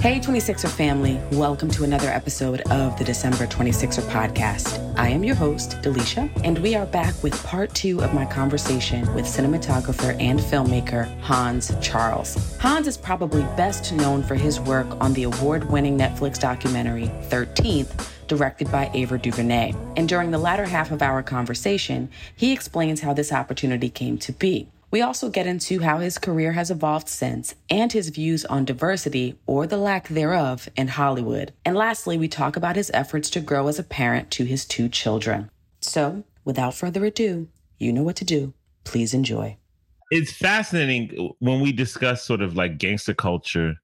Hey 26er family, welcome to another episode of the December 26er podcast. I am your host, Delisha, and we are back with part 2 of my conversation with cinematographer and filmmaker Hans Charles. Hans is probably best known for his work on the award-winning Netflix documentary 13th, directed by Ava DuVernay. And during the latter half of our conversation, he explains how this opportunity came to be. We also get into how his career has evolved since and his views on diversity or the lack thereof in Hollywood. And lastly, we talk about his efforts to grow as a parent to his 2 children. So without further ado, you know what to do. Please enjoy. It's fascinating when we discuss sort of like gangster culture.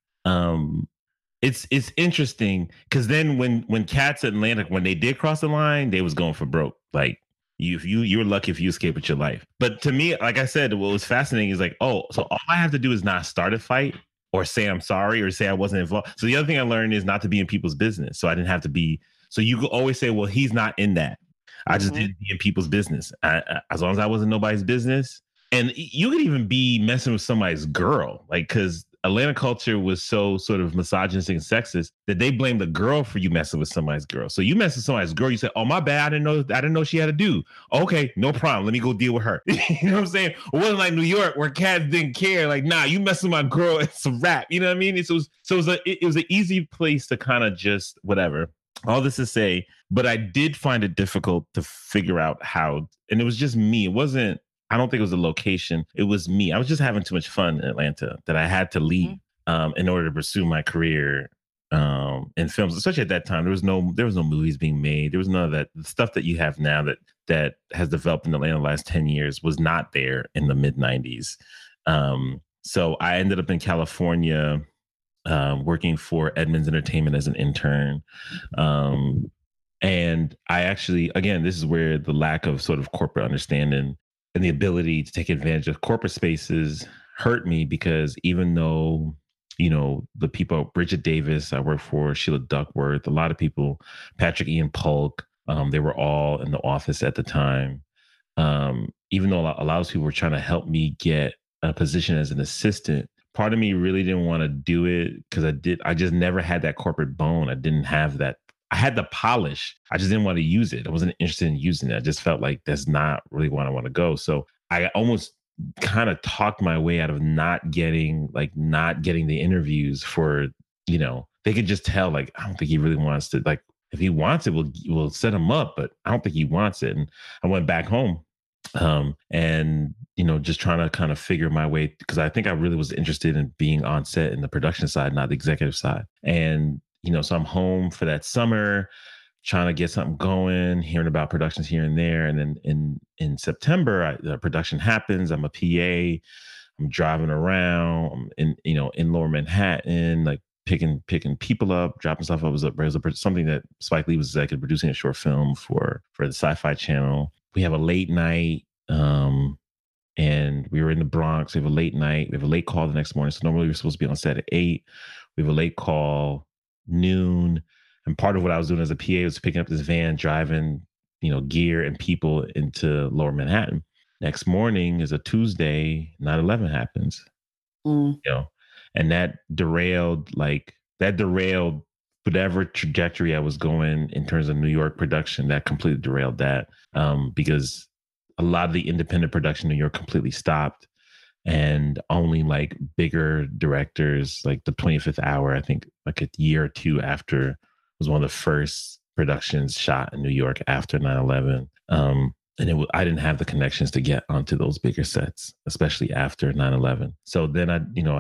It's interesting because then when Cats at Atlantic, when they did cross the line, they was going for broke. Like, You're lucky if you escape with your life. But to me, like I said, what was fascinating is like, oh, so all I have to do is not start a fight or say I'm sorry or say I wasn't involved. So the other thing I learned is not to be in people's business. So I didn't have to be. So you could always say, well, he's not in that. Mm-hmm. I just didn't be in people's business. As long as I wasn't nobody's business. And you could even be messing with somebody's girl, like, because Atlanta culture was so sort of misogynistic and sexist that they blamed the girl for you messing with somebody's girl. So you mess with somebody's girl, you say, "Oh, my bad, I didn't know she had a dude." Okay, no problem. Let me go deal with her. You know what I'm saying? It wasn't like New York where cats didn't care. Like, nah, you mess with my girl, it's a wrap. You know what I mean? It was an easy place to kind of just whatever. All this to say, but I did find it difficult to figure out how, and it was just me. It wasn't. I don't think it was the location. It was me. I was just having too much fun in Atlanta that I had to leave in order to pursue my career in films. Especially at that time, there was no movies being made. There was none of that. The stuff that you have now that has developed in Atlanta the last 10 years was not there in the mid 90s. So I ended up in California working for Edmonds Entertainment as an intern. And I actually, again, this is where the lack of sort of corporate understanding and the ability to take advantage of corporate spaces hurt me, because even though, you know, the people, Bridget Davis, I worked for, Sheila Duckworth, a lot of people, Patrick Ian Polk, they were all in the office at the time. Even though a lot of those people were trying to help me get a position as an assistant, part of me really didn't want to do it because I just never had that corporate bone. I didn't have that. I had the polish. I just didn't want to use it. I wasn't interested in using it. I just felt like that's not really where I want to go. So I almost kind of talked my way out of not getting the interviews for, you know, they could just tell, like, I don't think he really wants to, like, if he wants it, we'll set him up, but I don't think he wants it. And I went back home and, you know, just trying to kind of figure my way, because I think I really was interested in being on set in the production side, not the executive side. And, you know, so I'm home for that summer, trying to get something going, hearing about productions here and there. And then in September, the production happens. I'm a PA. I'm driving around. I'm in Lower Manhattan, like picking people up, dropping stuff up. It was something that Spike Lee was executive producing, a short film for the Fi channel. We have a late night, and we were in the Bronx. We have a late night. We have a late call the next morning. So normally we're supposed to be on set at 8. We have a late call noon, and part of what I was doing as a PA was picking up this van, driving, you know, gear and people into Lower Manhattan. Next morning is a Tuesday, 9/11 happens. You know, and that derailed whatever trajectory I was going in terms of New York production. That completely derailed that, because a lot of the independent production in New York completely stopped. And only like bigger directors, like the 25th hour, I think like a year or two after, was one of the first productions shot in New York after 9/11. And I didn't have the connections to get onto those bigger sets, especially after 9/11. So then I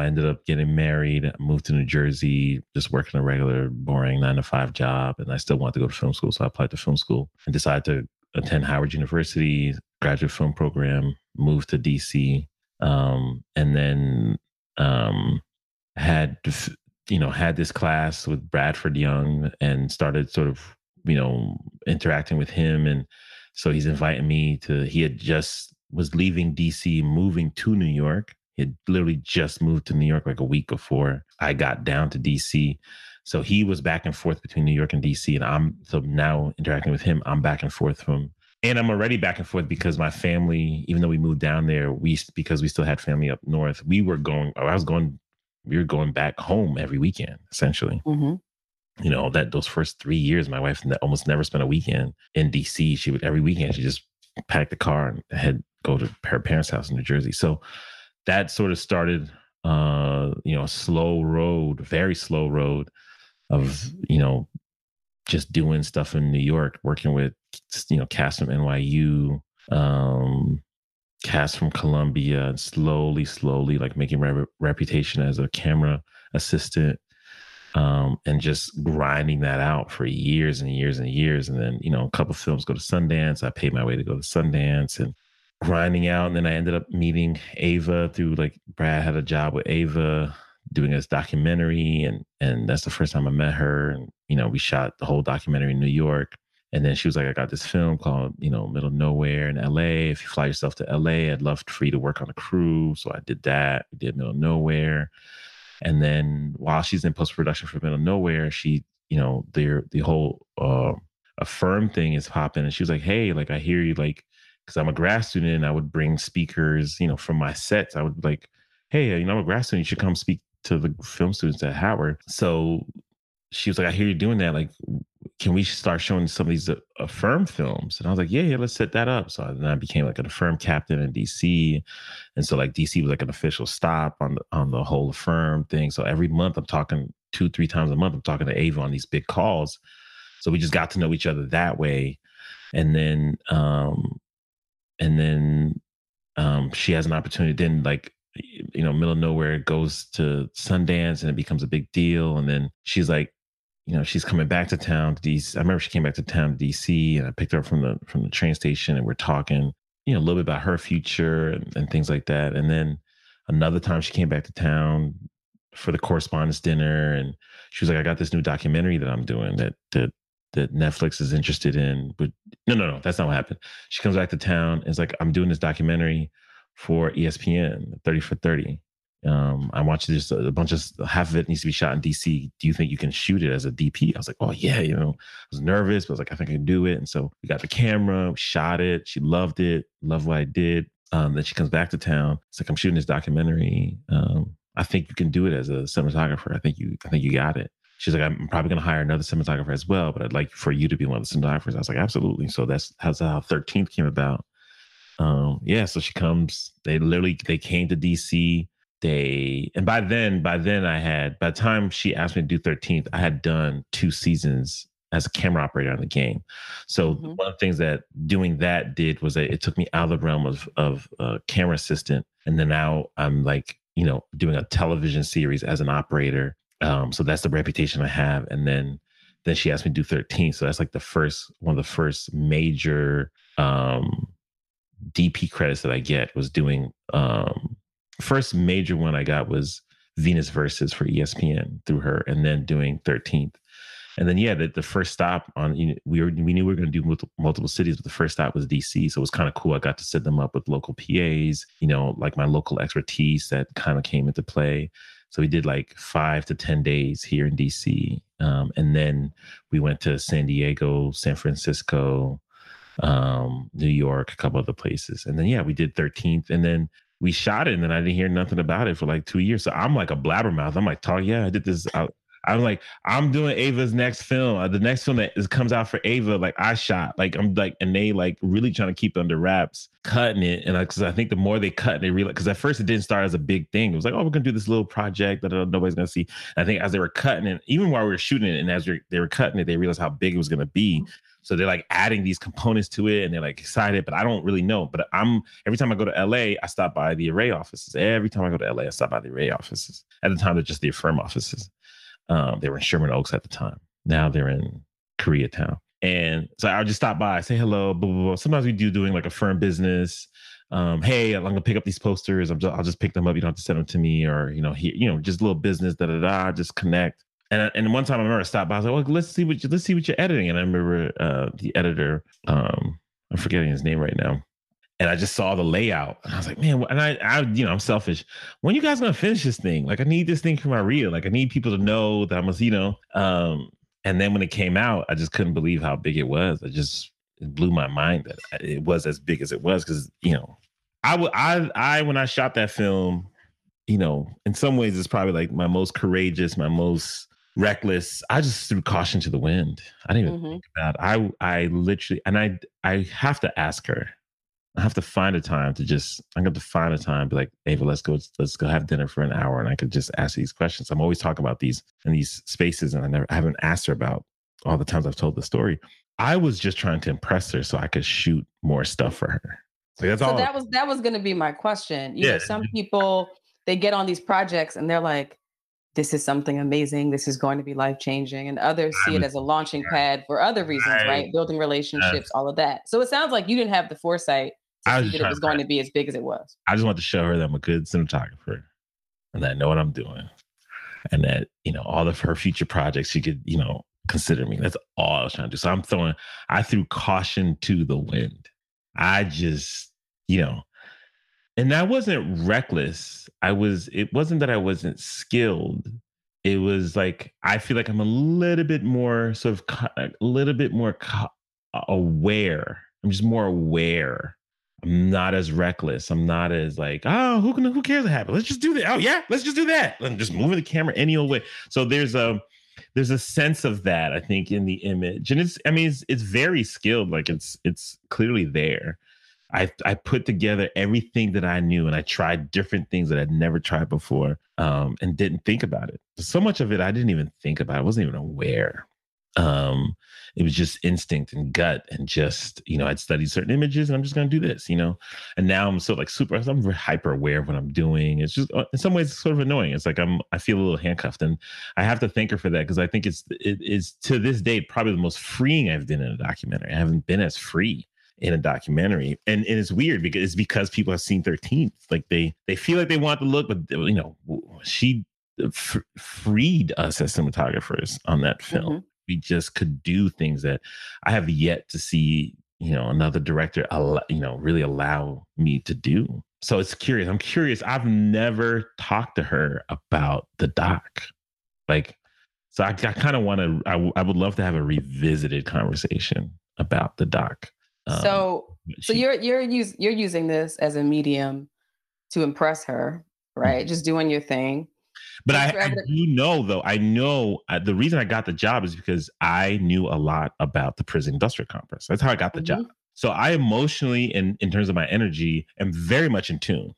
ended up getting married, moved to New Jersey, just working a regular, boring 9-to-5 job. And I still wanted to go to film school. So I applied to film school and decided to attend Howard University, graduate film program, moved to DC. And then had this class with Bradford Young and started sort of, you know, interacting with him. And so he's inviting me to, he had just was leaving DC, moving to New York. He had literally just moved to New York like a week before I got down to DC. So he was back and forth between New York and DC. And I'm so now interacting with him, I'm back and forth from, and I'm already back and forth because my family, even though we moved down there, because we still had family up north, we were going back home every weekend, essentially. Mm-hmm. You know, that those first 3 years, my wife almost never spent a weekend in DC. Every weekend, she just packed the car and go to her parents' house in New Jersey. So that sort of started, a slow road, very slow road of, just doing stuff in New York, working with, cast from NYU, cast from Columbia, and slowly, like making reputation as a camera assistant, and just grinding that out for years and years and years. And then, a couple of films go to Sundance. I paid my way to go to Sundance and grinding out. And then I ended up meeting Ava through Brad had a job with Ava doing this documentary. And that's the first time I met her. And, we shot the whole documentary in New York. And then she was like, I got this film called, Middle Nowhere in LA. If you fly yourself to LA, I'd love for you to work on a crew. So I did that. We did Middle Nowhere. And then while she's in post-production for Middle Nowhere, she, the whole Affirm thing is popping. And she was like, hey, I hear you, because I'm a grad student and I would bring speakers, from my sets. I would hey, I'm a grad student. You should come speak to the film students at Howard. So she was like, I hear you doing that. Can we start showing some of these Affirm films? And I was like, yeah, let's set that up. So then I became an Affirm captain in DC. And so DC was an official stop on the whole Affirm thing. So every month I'm talking 2-3 times a month, I'm talking to Ava on these big calls. So we just got to know each other that way. And then she has an opportunity. Then Middle of Nowhere goes to Sundance and it becomes a big deal. And then she's she's coming back to town. I remember she came back to town, DC, and I picked her up from the train station, and we're talking, a little bit about her future and things like that. And then another time she came back to town for the correspondence dinner, and she was like, "I got this new documentary that I'm doing that Netflix is interested in." But no, that's not what happened. She comes back to town and is like, "I'm doing this documentary for ESPN, 30 for 30. I want you to just a bunch of half of it needs to be shot in DC. Do you think you can shoot it as a DP?" I was like, "Oh yeah," I was nervous, but I was like, "I think I can do it." And so we got the camera, shot it. She loved it, loved what I did. Then she comes back to town. It's like, "I'm shooting this documentary. I think you can do it as a cinematographer. I think you got it." She's like, "I'm probably going to hire another cinematographer as well, but I'd like for you to be one of the cinematographers." I was like, "Absolutely." So that's how 13th came about. So she comes, they came to DC. By the time she asked me to do 13th, I had done 2 seasons as a camera operator on the game. So mm-hmm. One of the things that doing that did was that it took me out of the realm of camera assistant. And then now I'm doing a television series as an operator. So that's the reputation I have. And then she asked me to do 13th. So that's one of the first major DP credits that I get was doing, first major one I got was Venus versus for ESPN through her, and then doing 13th. And then, the first stop on, we knew we were going to do multiple cities, but the first stop was DC. So it was kind of cool. I got to set them up with local PAs, my local expertise that kind of came into play. So we did 5 to 10 days here in DC. And then we went to San Diego, San Francisco, New York, a couple other places. And then, we did 13th. And then we shot it, and then I didn't hear nothing about it for 2 years. So I'm like a blabbermouth. I'm I did this. I'm like, I'm doing Ava's next film. The next film that comes out for Ava, I shot. And they really trying to keep it under wraps, cutting it. And because I think the more they cut, they realize, because at first it didn't start as a big thing. It was like, oh, we're going to do this little project that nobody's going to see. And I think as they were cutting it, even while we were shooting it, and as they were cutting it, they realized how big it was going to be. So they're adding these components to it, and they're excited, but I don't really know. But every time I go to LA, I stop by the Array offices. Every time I go to LA, I stop by the Array offices. At the time, they're just the Affirm offices. They were in Sherman Oaks at the time. Now they're in Koreatown. And so I'll just stop by, say hello, blah, blah, blah. Sometimes we do like Affirm business. Hey, I'm gonna pick up these posters. I'll just pick them up. You don't have to send them to me, or here, just a little business. Just connect. And one time I remember I stopped by. I was like, "Well, let's see what you're editing." And I remember the editor, I'm forgetting his name right now. And I just saw the layout and I was like, man, and I you know, I'm selfish. When are you guys going to finish this thing? Like, I need this thing for my reel. Like, I need people to know that I must, you know. And then when it came out, I just couldn't believe how big it was. It blew my mind that it was as big as it was. Cause, you know, when I shot that film, you know, in some ways it's probably like my most courageous, my most reckless. I just threw caution to the wind. I didn't even think about it. I literally, and I have to ask her. I have to find a time to just, I'm going to find a time, be like, Ava, let's go have dinner for an hour. And I could just ask these questions. I'm always talking about these in these spaces. And I haven't asked her about all the times I've told the story. I was just trying to impress her so I could shoot more stuff for her. So that's all. That was going to be my question. You know, some people, they get on these projects and they're like, this is something amazing. This is going to be life-changing. And others see it as a launching pad for other reasons, right? Building relationships, all of that. So it sounds like you didn't have the foresight that it was going to be as big as it was. I just want to show her that I'm a good cinematographer and that I know what I'm doing and that, you know, all of her future projects, she could, you know, consider me. That's all I was trying to do. So I threw caution to the wind. I just, you know, and I wasn't reckless. It wasn't that I wasn't skilled. It was like, I feel like I'm a little bit more sort of aware. I'm just more aware. I'm not as reckless. I'm not as like, oh, who cares what happened? Let's just do that. Oh yeah, let's just do that. I'm just moving the camera any old way. So there's a sense of that, I think, in the image. And it's very skilled. Like it's clearly there. I put together everything that I knew and I tried different things that I'd never tried before and didn't think about it. So much of it, I didn't even think about. I wasn't even aware. It was just instinct and gut and just, you know, I'd studied certain images and I'm just going to do this, you know, and now I'm so like I'm hyper aware of what I'm doing. It's just, in some ways it's sort of annoying. It's like, I feel a little handcuffed and I have to thank her for that. Cause I think it is to this day, probably the most freeing I've been in a documentary. I haven't been as free in a documentary. And it's weird because it's because people have seen 13th. Like they feel like they want to look, but you know, she freed us as cinematographers on that film. Mm-hmm. We just could do things that I have yet to see, you know, another director, you know, really allow me to do. So it's curious. I'm curious. I've never talked to her about the doc. Like, so I kind of want to, I would love to have a revisited conversation about the doc. So you're using this as a medium to impress her, right? Mm-hmm. Just doing your thing. But I do know, though, the reason I got the job is because I knew a lot about the prison industrial complex. That's how I got the job. So I emotionally, in terms of my energy, am very much in tune.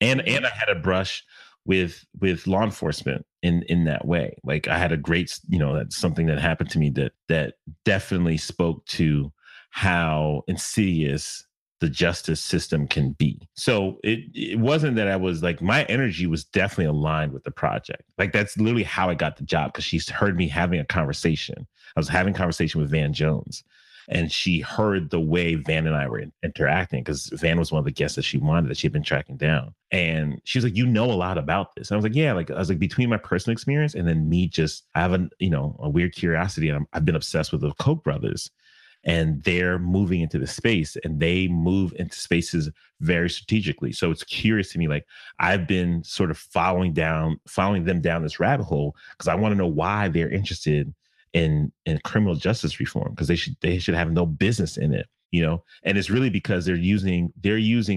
And I had a brush with law enforcement in that way. Like I had a great, you know, that's something that happened to me that definitely spoke to how insidious the justice system can be. So it wasn't that I was like, my energy was definitely aligned with the project. Like that's literally how I got the job because she's heard me having a conversation. I was having a conversation with Van Jones and she heard the way Van and I were interacting because Van was one of the guests that she wanted that she had been tracking down. And she was like, you know a lot about this. And I was like, yeah, like I was like between my personal experience and then me just, I have a weird curiosity and I've been obsessed with the Koch brothers. And they're moving into the space and they move into spaces very strategically. So it's curious to me, like I've been sort of following them down this rabbit hole because I want to know why they're interested in criminal justice reform because they should have no business in it, you know? And it's really because they're using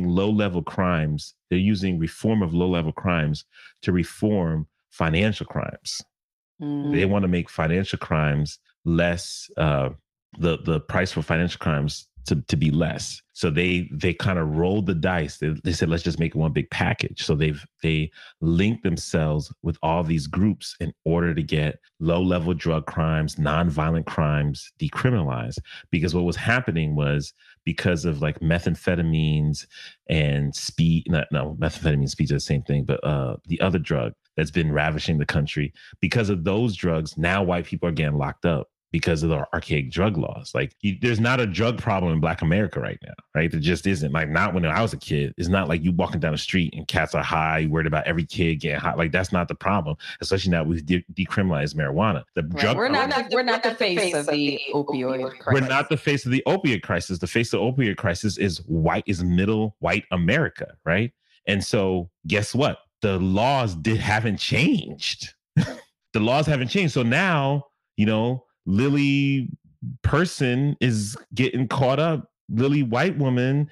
low-level crimes. They're using reform of low-level crimes to reform financial crimes. Mm. They want to make financial crimes less, the price for financial crimes to be less. So they kind of rolled the dice. They said, let's just make one big package. So they linked themselves with all these groups in order to get low-level drug crimes, nonviolent crimes decriminalized. Because what was happening was because of like methamphetamines and speed, methamphetamine and speed are the same thing, but the other drug that's been ravishing the country, because of those drugs, now white people are getting locked up. because of the archaic drug laws. Like, there's not a drug problem in Black America right now, right? There just isn't. Like, not when I was a kid. It's not like you walking down the street and cats are high, worried about every kid getting high. Like, that's not the problem, especially now we've decriminalized marijuana. The right. drug We're not the face of the opioid crisis. The face of the opioid crisis is middle white America, right? And so guess what? The laws haven't changed. The laws haven't changed. So now, you know, Lily person is getting caught up. Lily white woman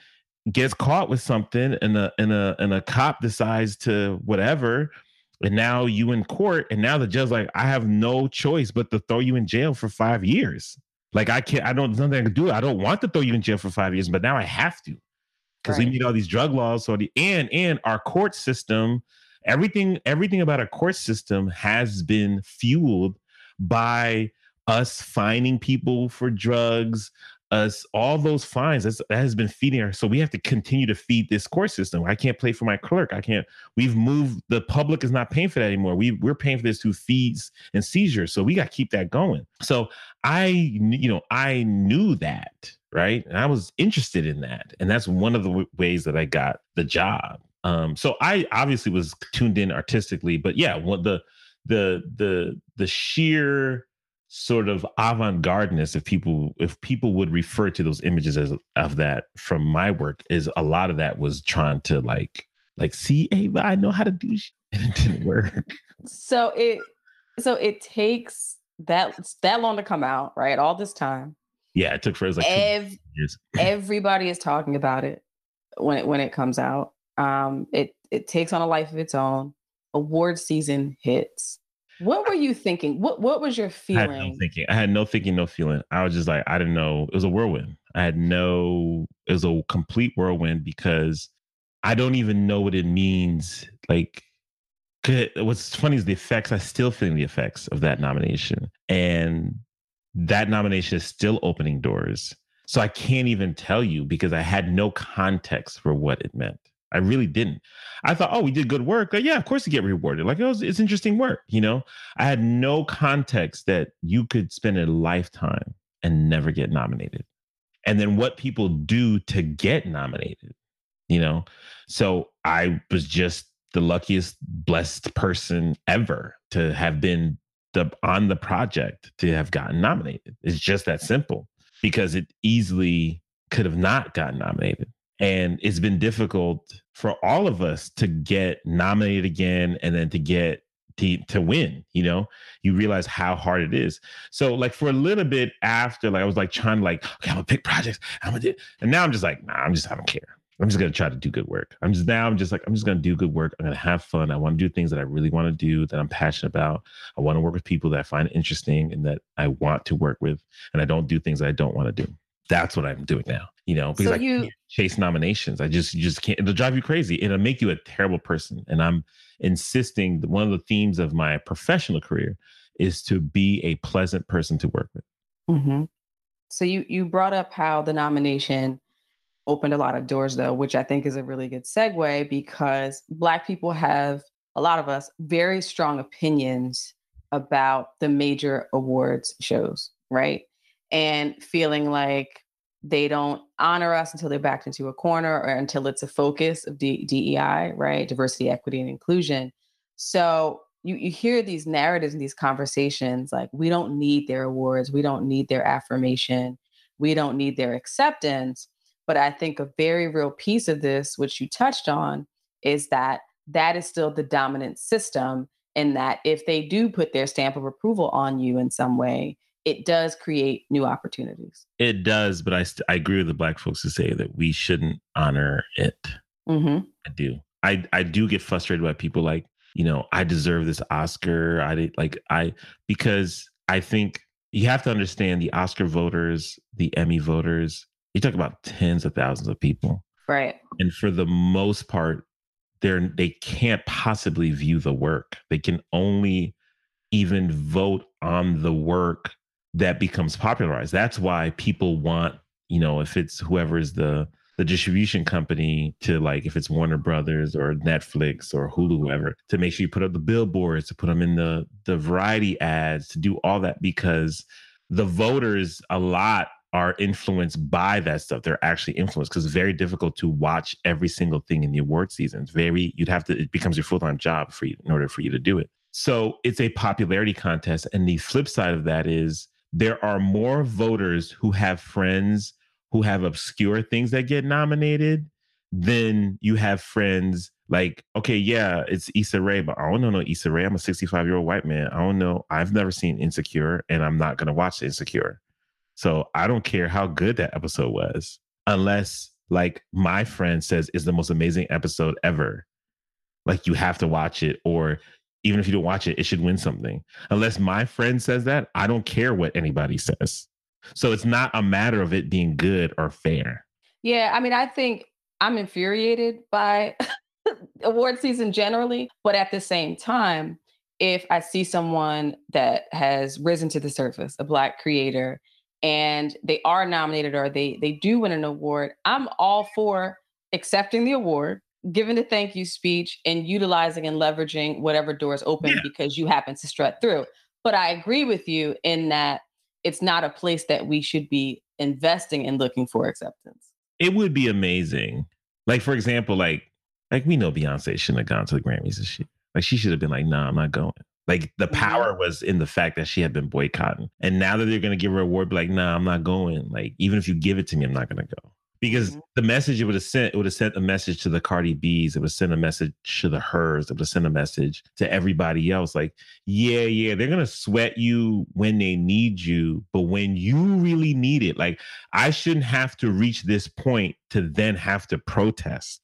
gets caught with something, and a cop decides to whatever. And now you in court, and now the judge's like, I have no choice but to throw you in jail for 5 years. Like, there's nothing I can do. I don't want to throw you in jail for 5 years, but now I have to, because right. we need all these drug laws. So and our court system, everything about our court system has been fueled by us fining people for drugs, all those fines that has been feeding her. So we have to continue to feed this court system. I can't play for my clerk. We've moved. The public is not paying for that anymore. We're paying for this through fees and seizures. So we got to keep that going. So I knew that, right? And I was interested in that. And that's one of the ways that I got the job. So I obviously was tuned in artistically, but yeah, the sheer sort of avant-gardeness, if people would refer to those images of that from my work, is a lot of that was trying to like see, Ava, I know how to do shit, and it didn't work. So it takes that long to come out, right? All this time. Yeah, it took for like 2 years. Everybody is talking about it when it comes out. It takes on a life of its own. Award season hits. What were you thinking? What was your feeling? I had no thinking, no feeling. I was just like, I didn't know. It was a whirlwind. It was a complete whirlwind, because I don't even know what it means. Like, what's funny is the effects. I still feel the effects of that nomination. And that nomination is still opening doors. So I can't even tell you, because I had no context for what it meant. I really didn't. I thought, oh, we did good work. Like, yeah, of course you get rewarded. Like, it's interesting work, you know? I had no context that you could spend a lifetime and never get nominated. And then what people do to get nominated, you know? So I was just the luckiest, blessed person ever to have been on the project to have gotten nominated. It's just that simple, because it easily could have not gotten nominated. And it's been difficult for all of us to get nominated again, and then to get to win, you know? You realize how hard it is. So like, for a little bit after, like, I was like trying to like, okay, I'm gonna pick projects. I'm gonna do. And now I'm just like, nah, I don't care. I'm just gonna try to do good work. I'm just gonna do good work. I'm gonna have fun. I wanna do things that I really wanna do, that I'm passionate about. I wanna work with people that I find interesting and that I want to work with. And I don't do things that I don't wanna do. That's what I'm doing now, you know, because I can't chase nominations. I just can't. It'll drive you crazy. It'll make you a terrible person. And I'm insisting that one of the themes of my professional career is to be a pleasant person to work with. Mm-hmm. So you brought up how the nomination opened a lot of doors, though, which I think is a really good segue, because Black people have, a lot of us, very strong opinions about the major awards shows, right? And feeling like they don't honor us until they're backed into a corner, or until it's a focus of DEI, right? Diversity, equity, and inclusion. So you hear these narratives and these conversations like, we don't need their awards. We don't need their affirmation. We don't need their acceptance. But I think a very real piece of this, which you touched on, is that is still the dominant system, and that if they do put their stamp of approval on you in some way, it does create new opportunities. It does, but I agree with the Black folks who say that we shouldn't honor it. Mm-hmm. I do. I do get frustrated by people like, you know, I deserve this Oscar. Because I think you have to understand the Oscar voters, the Emmy voters. You talk about tens of thousands of people, right? And for the most part, they can't possibly view the work. They can only even vote on the work that becomes popularized. That's why people want, you know, if it's whoever is the distribution company, to like, if it's Warner Brothers or Netflix or Hulu, whoever, to make sure you put up the billboards, to put them in the variety ads, to do all that, because the voters a lot are influenced by that stuff. They're actually influenced because it's very difficult to watch every single thing in the award season. It's very, you'd have to, it becomes your full-time job for you in order for you to do it. So it's a popularity contest. And the flip side of that is there are more voters who have friends who have obscure things that get nominated than you have friends like, okay, yeah, it's Issa Rae, but I don't know no Issa Rae. I'm a 65-year-old white man. I don't know. I've never seen Insecure, and I'm not going to watch Insecure. So I don't care how good that episode was, unless like my friend says it's the most amazing episode ever. Like you have to watch it, or even if you don't watch it, it should win something. Unless my friend says that, I don't care what anybody says. So it's not a matter of it being good or fair. Yeah, I mean, I think I'm infuriated by award season generally, but at the same time, if I see someone that has risen to the surface, a Black creator, and they are nominated or they do win an award, I'm all for accepting the award, giving the thank you speech, and utilizing and leveraging whatever doors open because you happen to strut through. But I agree with you in that it's not a place that we should be investing in looking for acceptance. It would be amazing. Like, for example, like we know Beyonce shouldn't have gone to the Grammys and shit. Like, she should have been like, nah, I'm not going. Like, the power was in the fact that she had been boycotting. And now that they're going to give her an award, be like, nah, I'm not going. Like, even if you give it to me, I'm not going to go. Because the message it would have sent, it would have sent a message to the Cardi B's. It would have sent a message to the Hers. It would have sent a message to everybody else. Like, yeah, they're going to sweat you when they need you. But when you really need it, like, I shouldn't have to reach this point to then have to protest.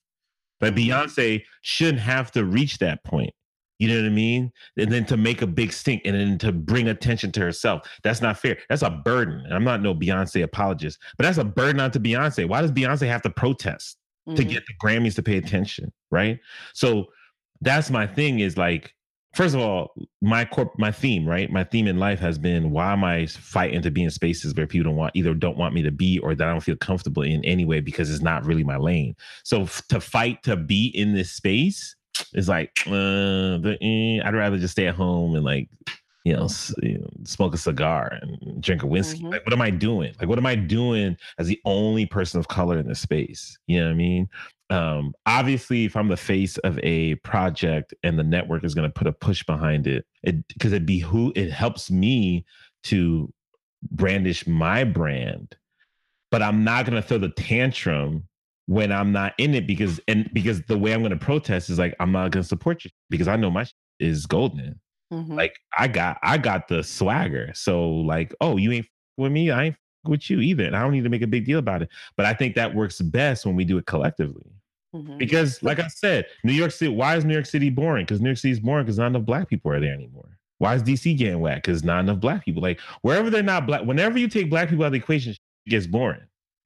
But Beyonce shouldn't have to reach that point. You know what I mean? And then to make a big stink and then to bring attention to herself. That's not fair. That's a burden. And I'm not no Beyonce apologist, but that's a burden onto Beyonce. Why does Beyonce have to protest to get the Grammys to pay attention? Right. So that's my thing is like, first of all, my theme, right? My theme in life has been, why am I fighting to be in spaces where people don't want me to be, or that I don't feel comfortable in anyway, because it's not really my lane. So to fight to be in this space, it's like, I'd rather just stay at home and like, you know, smoke a cigar and drink a whiskey. Like, what am I doing? Like, what am I doing as the only person of color in this space? You know what I mean? Obviously, if I'm the face of a project and the network is going to put a push behind it, because it helps me to brandish my brand, but I'm not going to throw the tantrum when I'm not in it, because the way I'm going to protest is like, I'm not going to support you because I know my is golden. Like I got the swagger. So like, oh, you ain't with me. I ain't with you either. And I don't need to make a big deal about it. But I think that works best when we do it collectively, because like I said, New York City, why is New York City boring? Because New York City is boring because not enough Black people are there anymore. Why is DC getting whacked? Because not enough Black people, like wherever they're not Black, whenever you take Black people out of the equation, it gets boring.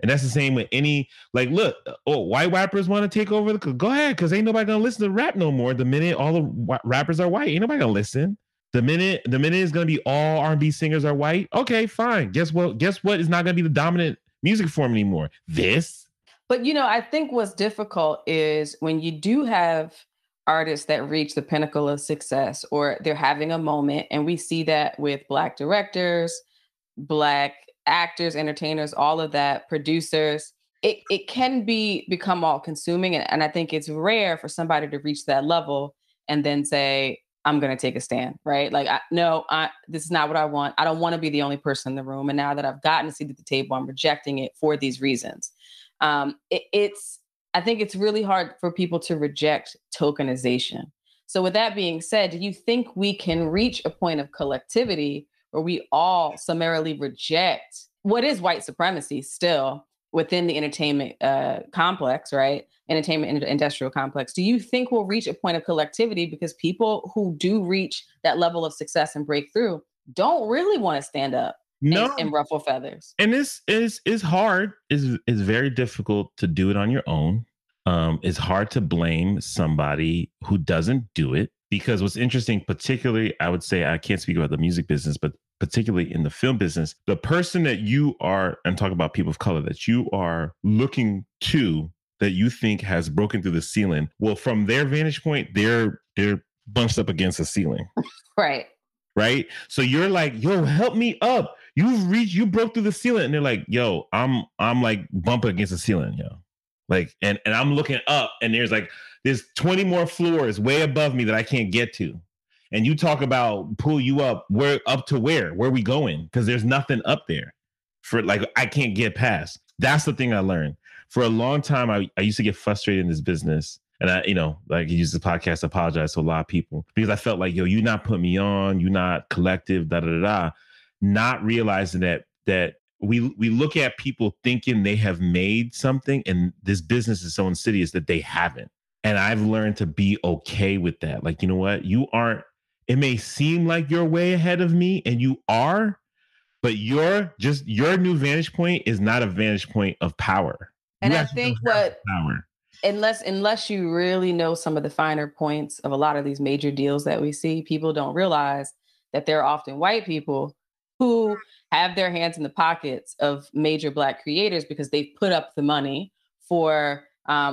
And that's the same with any, like, look, white rappers want to take over. Go ahead, because ain't nobody going to listen to rap no more. The minute all the rappers are white, ain't nobody going to listen. The minute it's going to be all R&B singers are white. Okay, fine. Guess what is not going to be the dominant music form anymore? This. But, you know, I think what's difficult is when you do have artists that reach the pinnacle of success or they're having a moment, and we see that with Black directors, Black actors, entertainers, all of that, producers, it can become all consuming. And I think it's rare for somebody to reach that level and then say, I'm going to take a stand, right? Like, this is not what I want. I don't want to be the only person in the room. And now that I've gotten a seat at the table, I'm rejecting it for these reasons. I think it's really hard for people to reject tokenization. So with that being said, do you think we can reach a point of collectivity where we all summarily reject what is white supremacy still within the entertainment complex, right? Entertainment industrial complex. Do you think we'll reach a point of collectivity because people who do reach that level of success and breakthrough don't really want to stand up and ruffle feathers? And this is hard. It's very difficult to do it on your own. It's hard to blame somebody who doesn't do it. Because what's interesting, particularly, I would say, I can't speak about the music business, but particularly in the film business, the person that you are, I'm talking about people of color, that you are looking to, that you think has broken through the ceiling, well, from their vantage point, they're bunched up against the ceiling. Right. right? So you're like, yo, help me up. You broke through the ceiling. And they're like, yo, I'm like bumping against the ceiling, yo. Like, and I'm looking up and there's like, there's 20 more floors way above me that I can't get to. And you talk about pull you up, where up to where we going? Because there's nothing up there for like, I can't get past. That's the thing I learned. For a long time, I used to get frustrated in this business. And I, you know, like you use the podcast to apologize to a lot of people because I felt like, yo, you're not putting me on, you're not collective, da, da, da, da. Not realizing that we look at people thinking they have made something, and this business is so insidious that they haven't. And I've learned to be okay with that. Like, you know what? You aren't, it may seem like you're way ahead of me and you are, but your new vantage point is not a vantage point of power. And I think unless you really know some of the finer points of a lot of these major deals that we see, people don't realize that they're often white people who have their hands in the pockets of major Black creators because they've put up the money for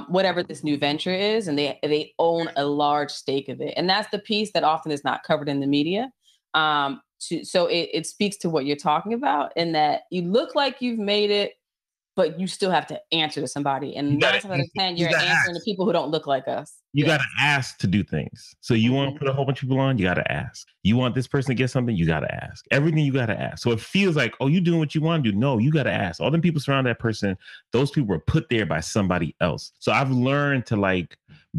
whatever this new venture is, and they own a large stake of it. And that's the piece that often is not covered in the media. So it speaks to what you're talking about, in that you look like you've made it, but you still have to answer to somebody. And 9 out of 10, you're answering to people who don't look like us. You got to ask to do things. So you want to put a whole bunch of people on, you got to ask. You want this person to get something, you got to ask. Everything you got to ask. So it feels like, oh, you doing what you want to do. No, you got to ask. All them people surround that person. Those people were put there by somebody else. So I've learned to like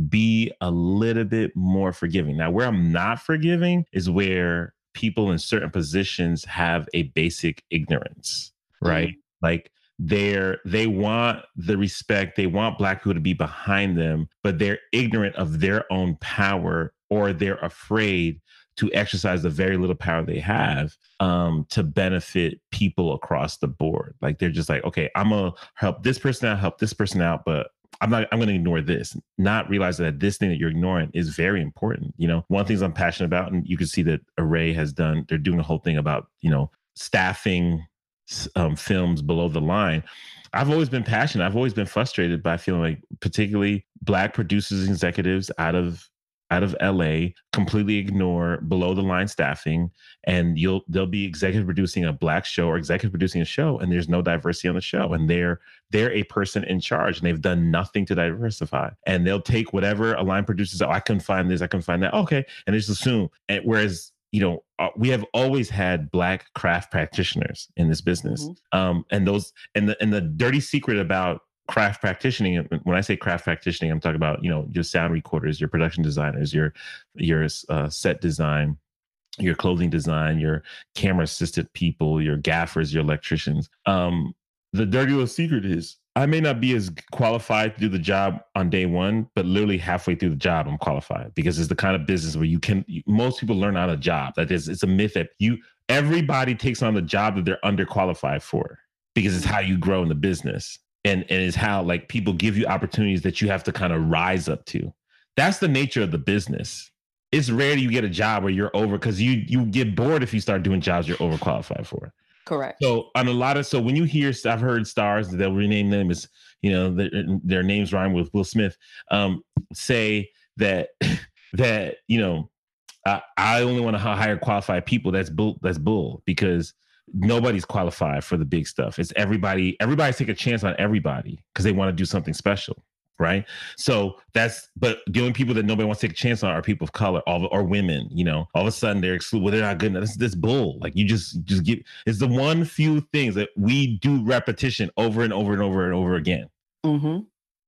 be a little bit more forgiving. Now, where I'm not forgiving is where people in certain positions have a basic ignorance, right? Mm-hmm. Like, they want the respect, they want Black people to be behind them, but they're ignorant of their own power, or they're afraid to exercise the very little power they have to benefit people across the board. Like they're just like, okay, I'm gonna help this person out, but I'm gonna ignore this. Not realizing that this thing that you're ignoring is very important. You know, one of the things I'm passionate about, and you can see that Array has done, they're doing a whole thing about, you know, staffing films below the line. I've always been passionate. I've always been frustrated by feeling like particularly Black producers and executives out of LA completely ignore below the line staffing, and they'll be executive producing a Black show or executive producing a show, and there's no diversity on the show, and they're a person in charge and they've done nothing to diversify, and they'll take whatever Align produces. Oh, I couldn't find this, I couldn't find that. Okay, and they just assume. And whereas, you know, we have always had Black craft practitioners in this business. Mm-hmm. And the dirty secret about craft practicing, when I say craft practicing, I'm talking about, you know, your sound recorders, your production designers, your set design, your clothing design, your camera assistant people, your gaffers, your electricians. The dirty little secret is I may not be as qualified to do the job on day one, but literally halfway through the job, I'm qualified, because it's the kind of business where most people learn on a job. That is, it's a myth that everybody takes on the job that they're underqualified for, because it's how you grow in the business. And it's how like people give you opportunities that you have to kind of rise up to. That's the nature of the business. It's rare you get a job where you're over, because you get bored if you start doing jobs you're overqualified for. Correct. So so when you hear, I've heard stars, they'll rename them as, you know, their names rhyme with Will Smith, say that, you know, I only want to hire qualified people. That's bull, because nobody's qualified for the big stuff. It's everybody's taking a chance on everybody because they want to do something special. Right. So but the only people that nobody wants to take a chance on are people of color or women, you know. All of a sudden they're excluded. Well, they're not good enough. This bull. Like, you just give. It's the one few things that we do repetition over and over and over and over again. Mm-hmm.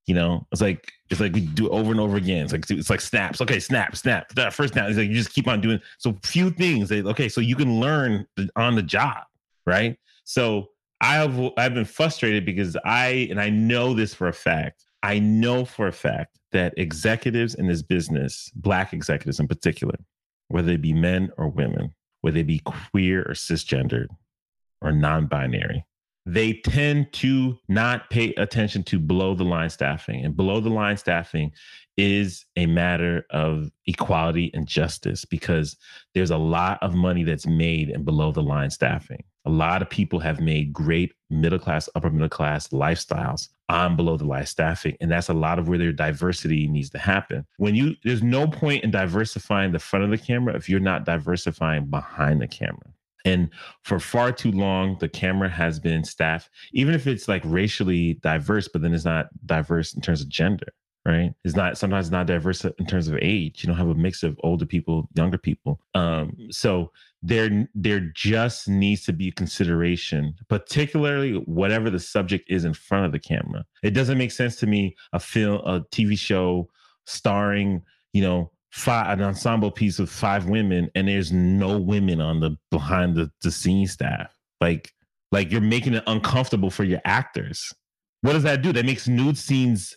You know, it's like we do it over and over again. It's like snaps. Okay. Snap. That first snap. It's like, you just keep on doing. So few things. So you can learn on the job. Right. So I've been frustrated because I know this for a fact. I know for a fact that executives in this business, Black executives in particular, whether they be men or women, whether they be queer or cisgendered or non-binary, they tend to not pay attention to below the line staffing. And below the line staffing is a matter of equality and justice, because there's a lot of money that's made in below the line staffing. A lot of people have made great middle class, upper middle class lifestyles on below the line staffing. And that's a lot of where their diversity needs to happen. There's no point in diversifying the front of the camera if you're not diversifying behind the camera. And for far too long, the camera has been staffed, even if it's like racially diverse, but then it's not diverse in terms of gender, right? Sometimes it's not diverse in terms of age. You don't have a mix of older people, younger people. So there just needs to be consideration, particularly whatever the subject is in front of the camera. It doesn't make sense to me, a TV show starring, an ensemble piece with 5 women, and there's no women on the behind the scenes staff. Like you're making it uncomfortable for your actors. What does that do? That makes nude scenes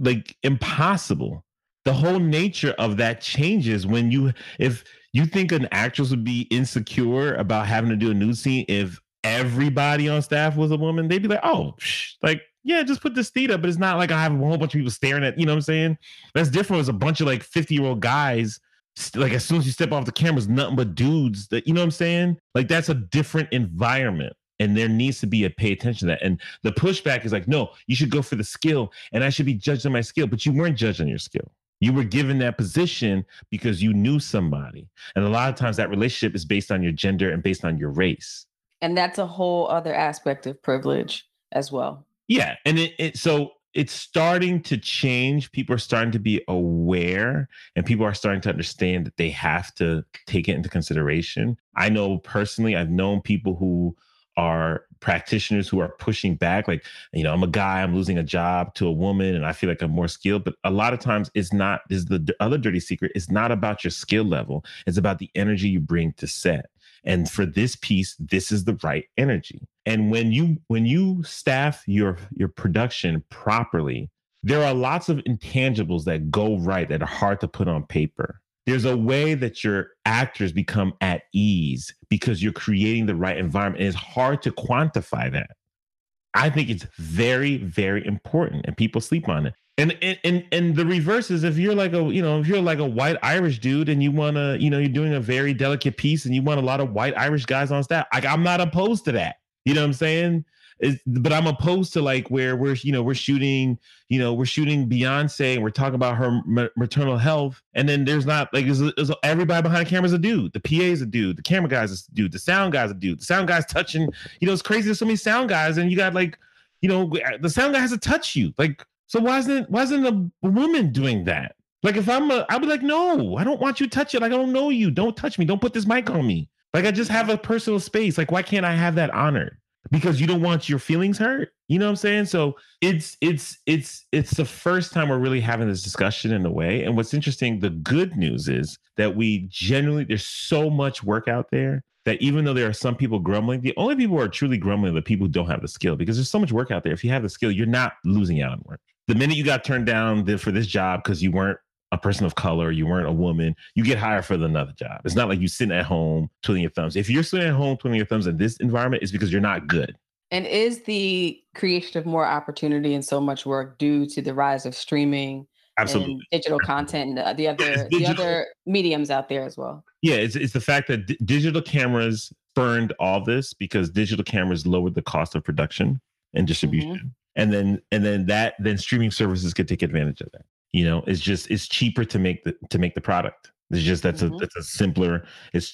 like impossible. The whole nature of that changes when if you think an actress would be insecure about having to do a nude scene if everybody on staff was a woman, they'd be like, yeah, just put this theater, but it's not like I have a whole bunch of people staring at, you know what I'm saying? That's different as a bunch of like 50-year-old guys. Like as soon as you step off the camera, it's nothing but dudes that, you know what I'm saying? Like that's a different environment. And there needs to be a pay attention to that. And the pushback is like, no, you should go for the skill and I should be judged on my skill, but you weren't judged on your skill. You were given that position because you knew somebody. And a lot of times that relationship is based on your gender and based on your race. And that's a whole other aspect of privilege as well. Yeah. And so it's starting to change. People are starting to be aware and people are starting to understand that they have to take it into consideration. I know personally, I've known people who are practitioners who are pushing back. Like, I'm a guy, I'm losing a job to a woman and I feel like I'm more skilled. But a lot of times this is the other dirty secret. It's not about your skill level. It's about the energy you bring to set. And for this piece, this is the right energy. And when you staff your production properly, there are lots of intangibles that go right that are hard to put on paper. There's a way that your actors become at ease because you're creating the right environment. And it's hard to quantify that. I think it's very, very important and people sleep on it. And the reverse is if you're like a white Irish dude and you wanna, you're doing a very delicate piece and you want a lot of white Irish guys on staff. I'm not opposed to that. You know what I'm saying? But I'm opposed to like where we're shooting Beyonce and we're talking about her maternal health. And then there's not like, there's everybody behind the camera's a dude. The PA is a dude. The camera guy's a dude. The sound guy's a dude. The sound guy's touching, it's crazy. There's so many sound guys and you got like, the sound guy has to touch you. Like, so why isn't a woman doing that? Like if I'd be like, no, I don't want you to touch it. Like, I don't know you. Don't touch me. Don't put this mic on me. Like I just have a personal space. Like why can't I have that honored? Because you don't want your feelings hurt. You know what I'm saying? So it's the first time we're really having this discussion in a way. And what's interesting, the good news is that there's so much work out there that even though there are some people grumbling, the only people who are truly grumbling are the people who don't have the skill, because there's so much work out there. If you have the skill, you're not losing out on work. The minute you got turned down for this job because you weren't a person of color, you weren't a woman, you get hired for another job. It's not like you sitting at home twiddling your thumbs. If you're sitting at home twiddling your thumbs in this environment, it's because you're not good. And is the creation of more opportunity and so much work due to the rise of streaming? Absolutely. And digital content and the other mediums out there as well? Yeah, it's the fact that digital cameras spurned all this because digital cameras lowered the cost of production and distribution. Mm-hmm. And then streaming services could take advantage of that. It's cheaper to make the product. It's just, it's cheaper to make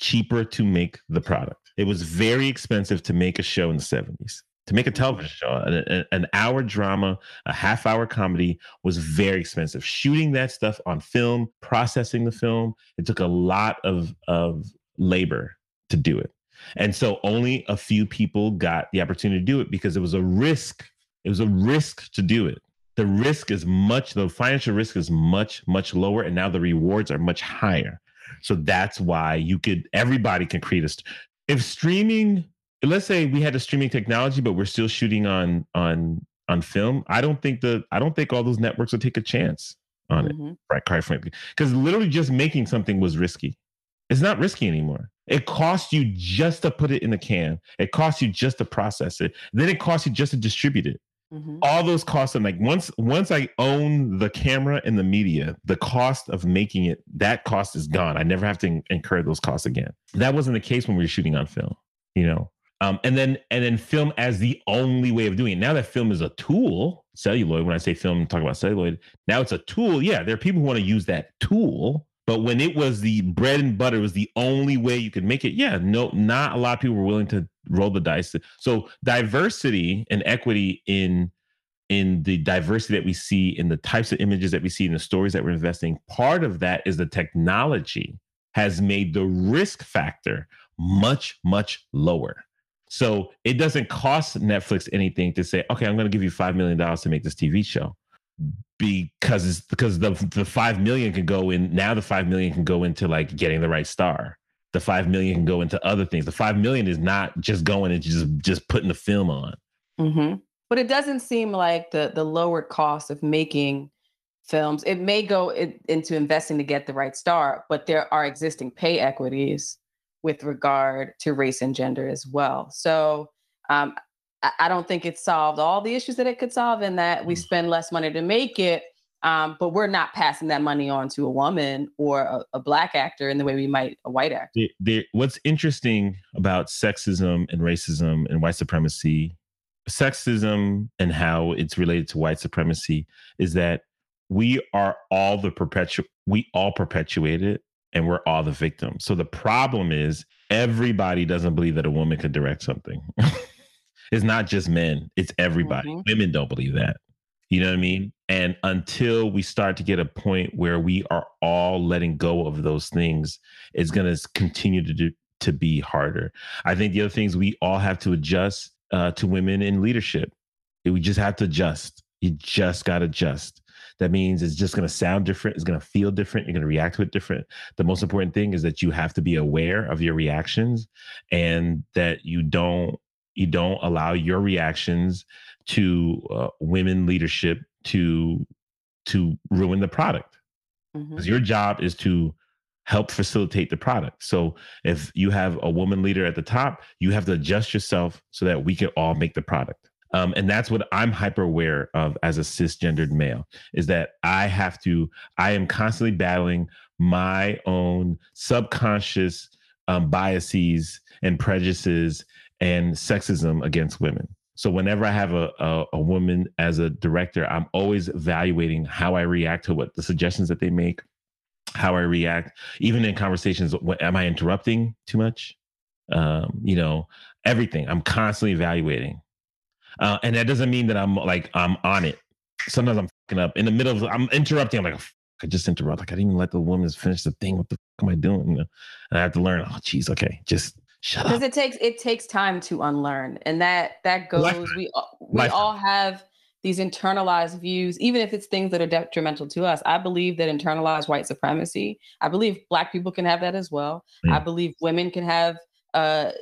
the product. It was very expensive to make a show in the 70s, to make a television show, an hour drama, a half hour comedy was very expensive. Shooting that stuff on film, processing the film, it took a lot of labor to do it. And so only a few people got the opportunity to do it because it was a risk. It was a risk to do it. The financial risk is much, much lower. And now the rewards are much higher. So that's why everybody can create if streaming, let's say we had a streaming technology, but we're still shooting on film. I don't think all those networks would take a chance on it. Right. Quite frankly, because literally just making something was risky. It's not risky anymore. It costs you just to put it in the can. It costs you just to process it. Then it costs you just to distribute it. Mm-hmm. All those costs. And like once I own the camera and the media, the cost of making it, that cost is gone. I never have to incur those costs again. That wasn't the case when we were shooting on film, you know? And then film as the only way of doing it. Now that film is a tool, celluloid, when I say film, I'm talking about celluloid. Now it's a tool. Yeah, there are people who want to use that tool. But when it was the bread and butter, it was the only way you could make it. Yeah, no, not a lot of people were willing to roll the dice. So diversity and equity in the diversity that we see in the types of images that we see in the stories that we're investing, part of that is the technology has made the risk factor much, much lower. So it doesn't cost Netflix anything to say, okay, I'm going to give you $5 million to make this TV show. Because the $5 million can go in. Now the $5 million can go into like getting the right star. The $5 million can go into other things. The $5 million is not just going and just putting the film on. Mm-hmm. But it doesn't seem like the lower cost of making films. It may go into investing to get the right star, but there are existing pay equities with regard to race and gender as well. So, I don't think it solved all the issues that it could solve in that we spend less money to make it, but we're not passing that money on to a woman or a Black actor in the way we might a white actor. What's interesting about sexism and racism and white supremacy, sexism and how it's related to white supremacy, is that we all perpetuate it and we're all the victims. So the problem is everybody doesn't believe that a woman could direct something. It's not just men. It's everybody. Mm-hmm. Women don't believe that. You know what I mean? And until we start to get a point where we are all letting go of those things, it's going to continue to be harder. I think the other things we all have to adjust to women in leadership. We just have to adjust. You just got to adjust. That means it's just going to sound different. It's going to feel different. You're going to react to it different. The most important thing is that you have to be aware of your reactions and that you don't allow your reactions to women leadership to ruin the product. Mm-hmm. 'Cause your job is to help facilitate the product. So if you have a woman leader at the top, you have to adjust yourself so that we can all make the product. And that's what I'm hyper aware of as a cisgendered male, is that I am constantly battling my own subconscious biases and prejudices and sexism against women. So whenever I have a woman as a director, I'm always evaluating how I react to what the suggestions that they make, how I react, even in conversations. Am I interrupting too much? Everything. I'm constantly evaluating. And that doesn't mean that I'm on it. Sometimes I'm fucking up in the middle of, I'm interrupting. I'm like, I just interrupt. Like I didn't even let the woman finish the thing. What the fuck am I doing? You know? And I have to learn, oh, geez. Okay. Just shut up. Because it takes time to unlearn. And that goes, we all have these internalized views, even if it's things that are detrimental to us. I believe that internalized white supremacy, I believe Black people can have that as well. Mm. I believe women can have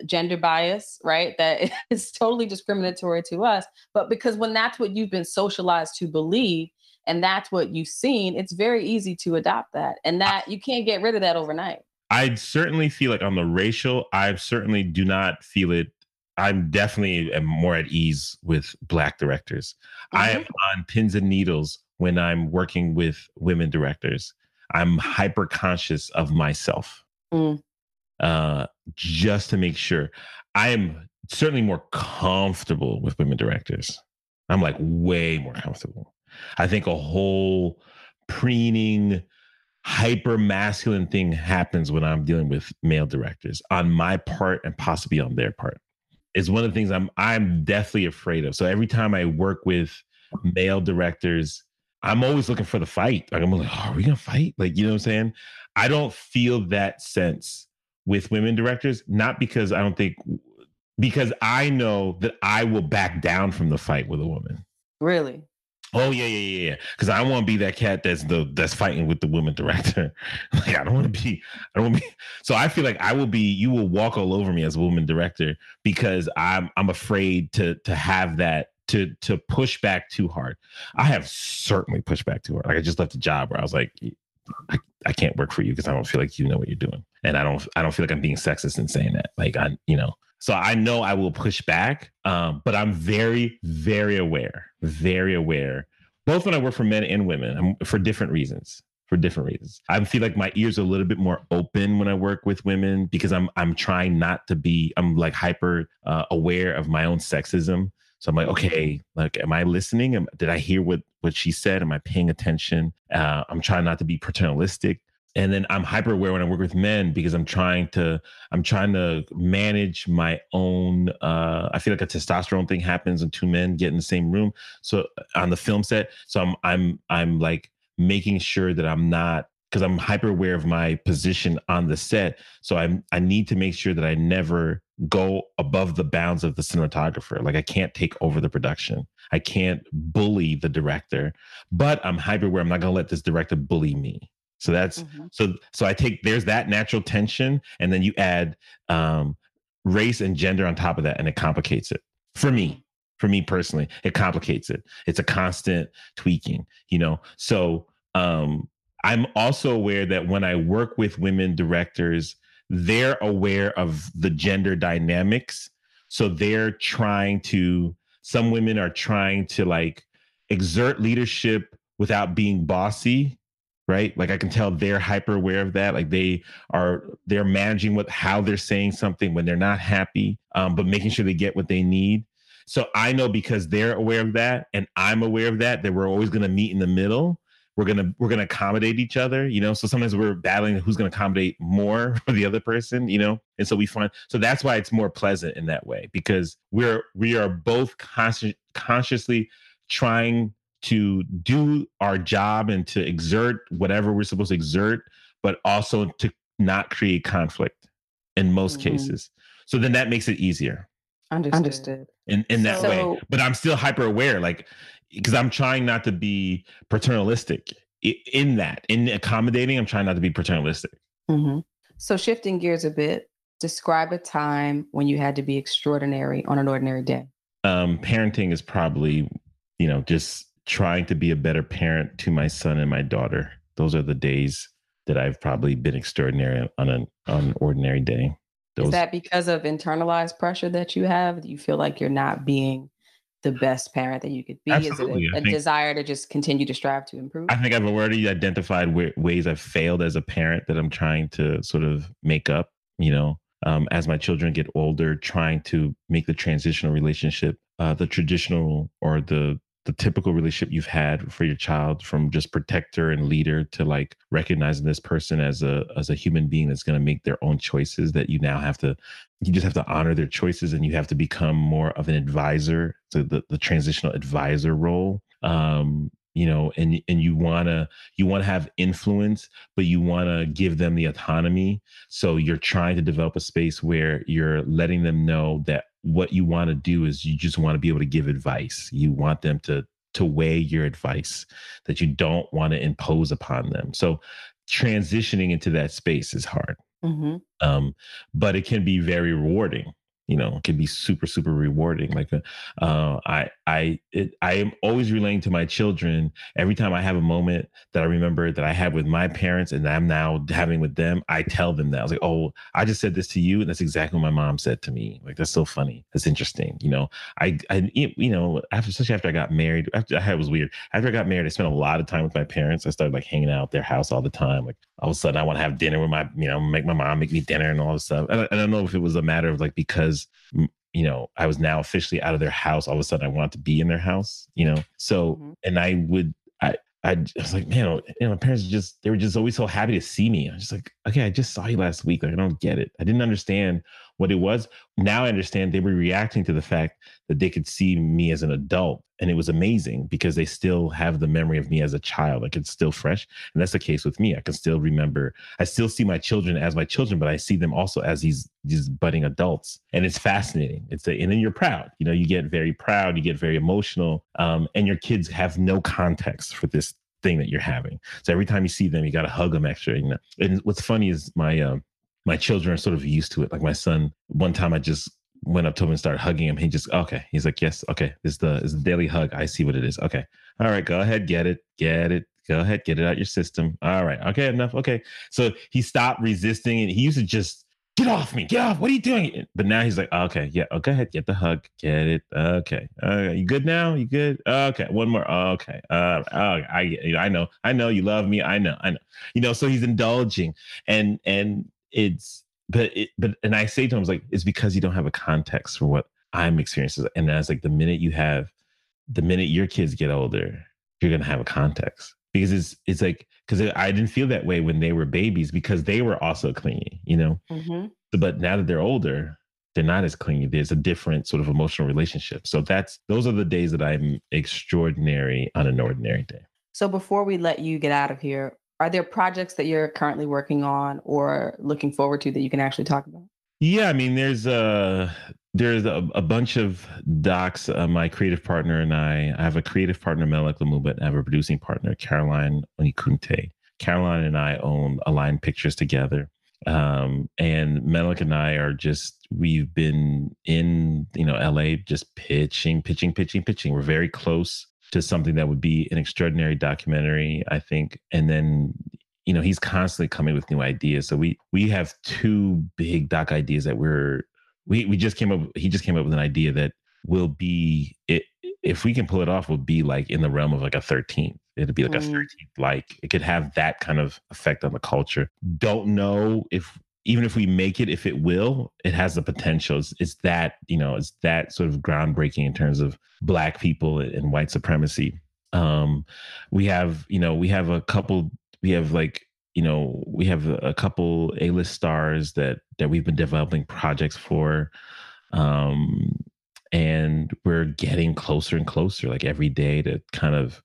gender bias, right? That is totally discriminatory to us. But because when that's what you've been socialized to believe, and that's what you've seen, it's very easy to adopt that. And that you can't get rid of that overnight. I certainly feel like on the racial, I certainly do not feel it. I'm definitely more at ease with Black directors. Mm-hmm. I am on pins and needles when I'm working with women directors. I'm hyper conscious of myself just to make sure. I am certainly more comfortable with women directors. I'm like way more comfortable. I think a whole preening, hyper masculine thing happens when I'm dealing with male directors on my part and possibly on their part. It's one of the things I'm deathly afraid of. So every time I work with male directors, I'm always looking for the fight. Like I'm like, oh, are we gonna fight? Like, you know what I'm saying? I don't feel that sense with women directors, not because I don't think, because I know that I will back down from the fight with a woman. Really? Oh yeah. Because I want to be that cat that's fighting with the woman director. Like I don't want to be. So I feel like you will walk all over me as a woman director because I'm afraid to have that, to push back too hard. I have certainly pushed back too hard. Like I just left a job where I was like, I can't work for you because I don't feel like you know what you're doing. And I don't feel like I'm being sexist in saying that. Like, so I know I will push back, but I'm very, very aware, both when I work for men and women, for different reasons. I feel like my ears are a little bit more open when I work with women because I'm trying not to be, I'm like hyper aware of my own sexism. So I'm like, okay, like, am I listening? Did I hear what she said? Am I paying attention? I'm trying not to be paternalistic. And then I'm hyper aware when I work with men because I'm trying to manage my own. I feel like a testosterone thing happens when two men get in the same room. So on the film set, so I'm like making sure that I'm not, because I'm hyper aware of my position on the set. So I need to make sure that I never go above the bounds of the cinematographer. Like, I can't take over the production. I can't bully the director, but I'm hyper aware I'm not going to let this director bully me. So that's, so I take, there's that natural tension. And then you add race and gender on top of that. And it complicates it for me personally, it complicates it. It's a constant tweaking, So I'm also aware that when I work with women directors, they're aware of the gender dynamics. So some women are trying to like exert leadership without being bossy, right? Like, I can tell they're hyper aware of that. Like, they're managing how they're saying something when they're not happy, but making sure they get what they need. So I know because they're aware of that and I'm aware of that we're always going to meet in the middle. We're gonna accommodate each other, So sometimes we're battling who's gonna accommodate more for the other person, And so so that's why it's more pleasant in that way, because we are both consciously trying to do our job and to exert whatever we're supposed to exert, but also to not create conflict in most cases. So then that makes it easier. Understood. In that way, but I'm still hyper aware, like, because I'm trying not to be paternalistic in accommodating. I'm trying not to be paternalistic. Mm-hmm. So shifting gears a bit, describe a time when you had to be extraordinary on an ordinary day. Parenting is probably, just trying to be a better parent to my son and my daughter. Those are the days that I've probably been extraordinary on an ordinary day. Is that because of internalized pressure that you have? That you feel like you're not being the best parent that you could be? Absolutely. Is it a desire to just continue to strive to improve? I think I've already identified ways I've failed as a parent that I'm trying to sort of make up, as my children get older, trying to make the transitional relationship, the traditional or the typical relationship you've had for your child from just protector and leader to like recognizing this person as a human being that's going to make their own choices, that you just have to honor their choices, and you have to become more of an advisor, so the transitional advisor role, and you want to have influence, but you want to give them the autonomy. So you're trying to develop a space where you're letting them know that what you want to do is you just want to be able to give advice. You want them to weigh your advice, that you don't want to impose upon them. So transitioning into that space is hard, but it can be very rewarding. It can be super, super rewarding. Like, I am always relating to my children. Every time I have a moment that I remember that I had with my parents and that I'm now having with them, I tell them that. I was like, oh, I just said this to you, and that's exactly what my mom said to me. Like, that's so funny. That's interesting. Especially after I got married, it was weird. After I got married, I spent a lot of time with my parents. I started like hanging out at their house all the time. Like, all of a sudden I want to have dinner with my mom make me dinner and all this stuff. And I don't know if it was a matter of like, because I was now officially out of their house. All of a sudden I wanted to be in their house, So, and I was like, man, my parents they were just always so happy to see me. I was just like, okay, I just saw you last week. Like, I don't get it. I didn't understand what it was. Now I understand they were reacting to the fact that they could see me as an adult. And it was amazing because they still have the memory of me as a child. Like, it's still fresh. And that's the case with me. I can still remember, I still see my children as my children, but I see them also as these budding adults. And it's fascinating. And then you're proud, you get very proud, you get very emotional, and your kids have no context for this thing that you're having. So every time you see them, you got to hug them extra. And what's funny is my children are sort of used to it. Like my son, one time I just went up to him and started hugging him. He just, okay. He's like, yes. Okay. This is the daily hug. I see what it is. Okay. All right. Go ahead. Get it. Go ahead, get it out your system. All right. Okay, enough. Okay. So he stopped resisting, and he used to just get off me. Get off. What are you doing? But now he's like, okay, yeah. Oh, go ahead. Get the hug. Get it. Okay. You good now? You good? Okay. One more. Okay. I know you love me. I know. You know, so he's indulging, and I say to him, I was like, it's because you don't have a context for what I'm experiencing. And I was like, the minute your kids get older, you're going to have a context, because it's like, because I didn't feel that way when they were babies, because they were also clingy, you know, mm-hmm. But now that they're older, they're not as clingy. There's a different sort of emotional relationship. So those are the days that I'm extraordinary on an ordinary day. So before we let you get out of here, are there projects that you're currently working on or looking forward to that you can actually talk about? Yeah, I mean, there's a bunch of docs. My creative partner and I have a creative partner, Melick Lamouba, and I have a producing partner, Caroline Onikunte. Caroline and I own Align Pictures together. And Melick and I are just, we've been in, you know, LA just pitching. We're very close to something that would be an extraordinary documentary, I think. And then, you know, he's constantly coming with new ideas. So we have two big doc ideas that he just came up with an idea that will be, it, if we can pull it off, will be like in the realm of like a 13th. It'll be like a 13th, like it could have that kind of effect on the culture. Don't know if, even if we make it, if it will, it has the potential. It's that, you know, it's that sort of groundbreaking in terms of Black people and white supremacy. We have a couple A-list stars that we've been developing projects for. And we're getting closer and closer, like every day, to kind of,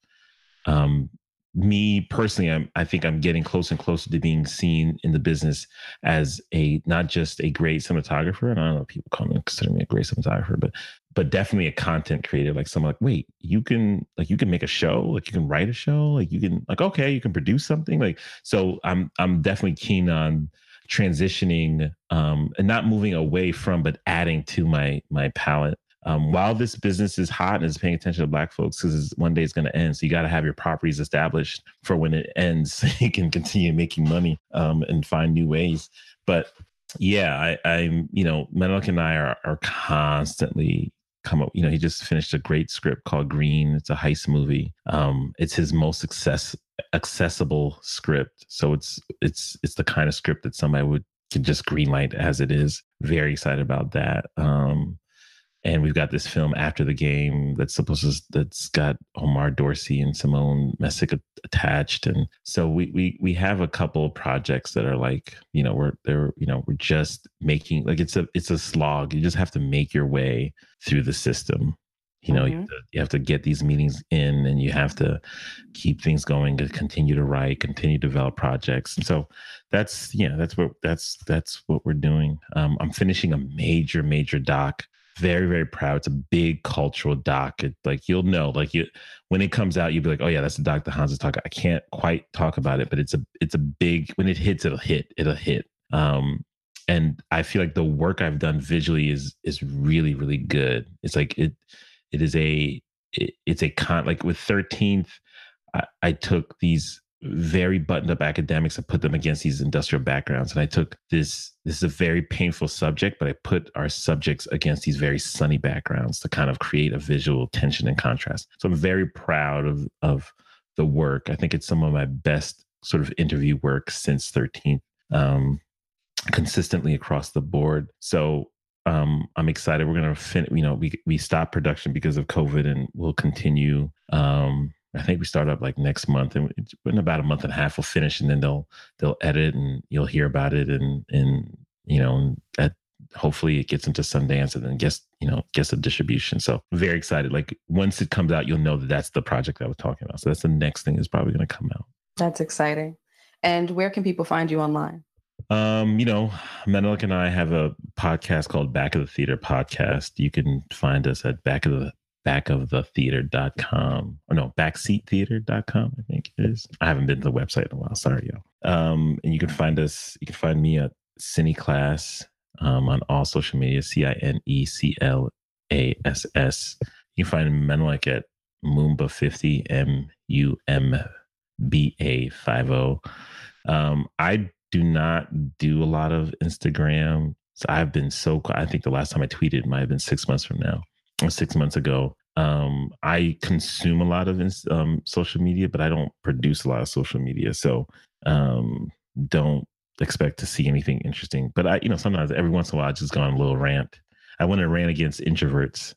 me personally, I think I'm getting closer and closer to being seen in the business as not just a great cinematographer. And I don't know if people consider me a great cinematographer, but definitely a content creator. Like someone like, wait, you can make a show, like you can write a show, like you can, like, okay, you can produce something. Like, so I'm definitely keen on transitioning, and not moving away from, but adding to my palette. While this business is hot and is paying attention to Black folks, because one day it's going to end. So you got to have your properties established for when it ends, so you can continue making money, and find new ways. But yeah, I'm, you know, Melick and I are constantly come up, you know, he just finished a great script called Green. It's a heist movie. It's his most accessible script. So it's the kind of script that somebody can just greenlight as it is. Very excited about that. And we've got this film After the Game that's got Omar Dorsey and Simone Messick attached, and so we have a couple of projects that are like, you know, we're just making, like, it's a slog. You just have to make your way through the system. You know, mm-hmm. You have to get these meetings in, and you have to keep things going to continue to write, continue to develop projects. And so that's what we're doing. I'm finishing a major doc. Very, very proud. It's a big cultural doc. It, like, you'll know, like, you, when it comes out, you'll be like, oh yeah, that's the doc that Hans is talking. I can't quite talk about it, but it's a big, when it hits, it'll hit. And I feel like the work I've done visually is really, really good. It's like, it's with 13th, I took these very buttoned up academics and put them against these industrial backgrounds. And I took this is a very painful subject, but I put our subjects against these very sunny backgrounds to kind of create a visual tension and contrast. So I'm very proud of the work. I think it's some of my best sort of interview work since 13th, consistently across the board. So I'm excited. We're going to finish, you know, we stopped production because of COVID, and we'll continue, I think we start up like next month, and in about a month and a half we'll finish, and then they'll edit, and you'll hear about it, and you know, that hopefully it gets into Sundance and then gets a distribution. So very excited. Like, once it comes out, you'll know that that's the project that I was talking about. So that's the next thing that's probably going to come out. That's exciting. And where can people find you online? You know, Melick and I have a podcast called Back of the Theater Podcast. You can find us at backofthetheater.com or no, backseattheater.com, I think it is. I haven't been to the website in a while. Sorry, y'all. And you can find me at CineClass, on all social media, CineClass. You can find Melick at Mumba50, MUM BA50. I do not do a lot of Instagram. So I've been so, I think the last time I tweeted might have been 6 months from now, or 6 months ago. I consume a lot of social media, but I don't produce a lot of social media. So don't expect to see anything interesting. But I, you know, sometimes every once in a while, I just go on a little rant. I went and rant against introverts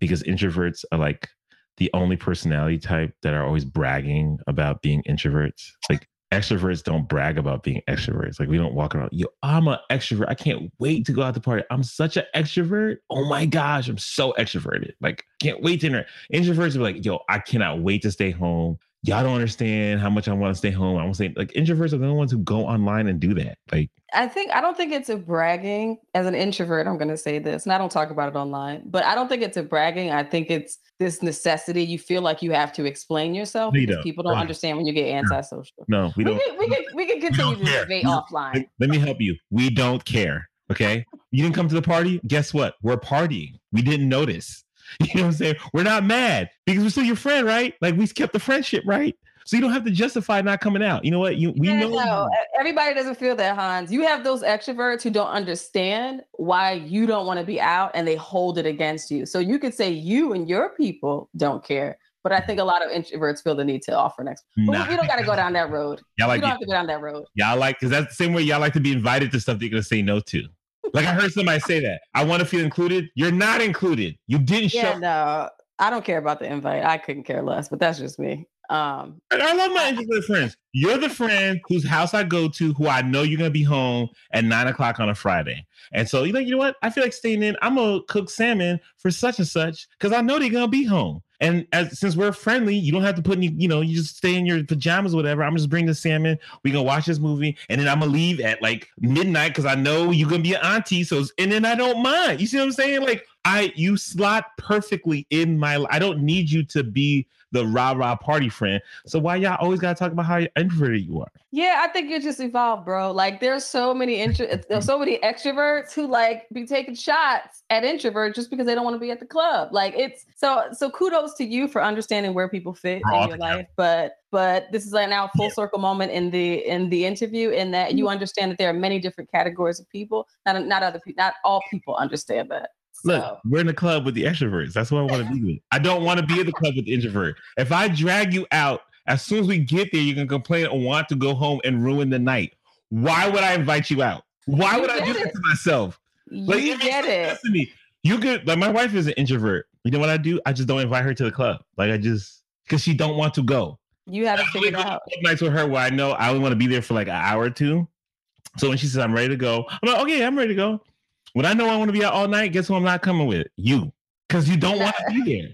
because introverts are like the only personality type that are always bragging about being introverts. Like extroverts don't brag about being extroverts. Like we don't walk around, yo, I'm an extrovert. I can't wait to go out to party. I'm such an extrovert. Oh my gosh, I'm so extroverted. Like can't wait to interact. Introverts are like, yo, I cannot wait to stay home. Y'all don't understand how much I want to stay home. I want to say, like, introverts are the only ones who go online and do that. Like, I don't think it's a bragging. As an introvert, I'm going to say this, and I don't talk about it online, but I don't think it's a bragging. I think it's this necessity. You feel like you have to explain yourself because people don't understand when you get antisocial. No, we don't. We can continue to debate offline. Let me help you. We don't care. Okay. You didn't come to the party. Guess what? We're partying. We didn't notice. You know what I'm saying? We're not mad because we're still your friend, right? Like we kept the friendship, right? So you don't have to justify not coming out. You know what? We know. Everybody doesn't feel that, Hans. You have those extroverts who don't understand why you don't want to be out and they hold it against you. So you could say you and your people don't care. But I think a lot of introverts feel the need to offer an explanation. Nah. We don't got to go down that road. You don't have to go down that road. Y'all like, because that's the same way y'all like to be invited to stuff that you're going to say no to. Like I heard somebody say that. I want to feel included. You're not included. You didn't show. Yeah, no, I don't care about the invite. I couldn't care less, but that's just me. And I love my introverted friends. You're the friend whose house I go to, who I know you're going to be home at 9:00 on a Friday. And so you're like, you know what? I feel like staying in. I'm going to cook salmon for such and such because I know they're going to be home. And since we're friendly, you don't have to put any, you know, you just stay in your pajamas or whatever. I'm just bring the salmon. We're going to watch this movie. And then I'm going to leave at like midnight because I know you're going to be an auntie. So, and then I don't mind. You see what I'm saying? Like you slot perfectly in my life. I don't need you to be the rah-rah party friend. So why y'all always got to talk about how introverted you are? Yeah, I think you just evolved, bro. Like there's so many extroverts who like be taking shots at introverts just because they don't want to be at the club. Like it's so kudos to you for understanding where people fit in your life. But this is like now a full circle moment in the interview in that you understand that there are many different categories of people. Not all people understand that. Look, we're in the club with the extroverts. That's what I want to be with. I don't want to be in the club with the introvert. If I drag you out, as soon as we get there, you're going to complain or want to go home and ruin the night. Why would I invite you out? Why would I do that to myself? Like, you get it. You could, like, my wife is an introvert. You know what I do? I just don't invite her to the club. Like, because she don't want to go. You have to figure it out. Nights with her where I know I want to be there for like an hour or two. So when she says, I'm ready to go, I'm like, okay, I'm ready to go. When I know I want to be out all night, guess who I'm not coming with? You. Because you don't want to be there.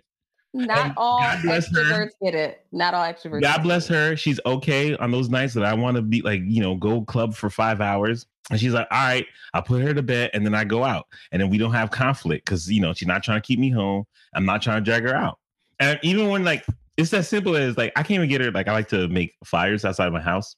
Not all extroverts get it. Not all extroverts. God bless her. She's okay on those nights that I want to be like, you know, go club for 5 hours. And she's like, all right, I'll put her to bed and then I go out. And then we don't have conflict because, you know, she's not trying to keep me home. I'm not trying to drag her out. And even when like, it's as simple as like, I can't even get her. Like I like to make fires outside my house.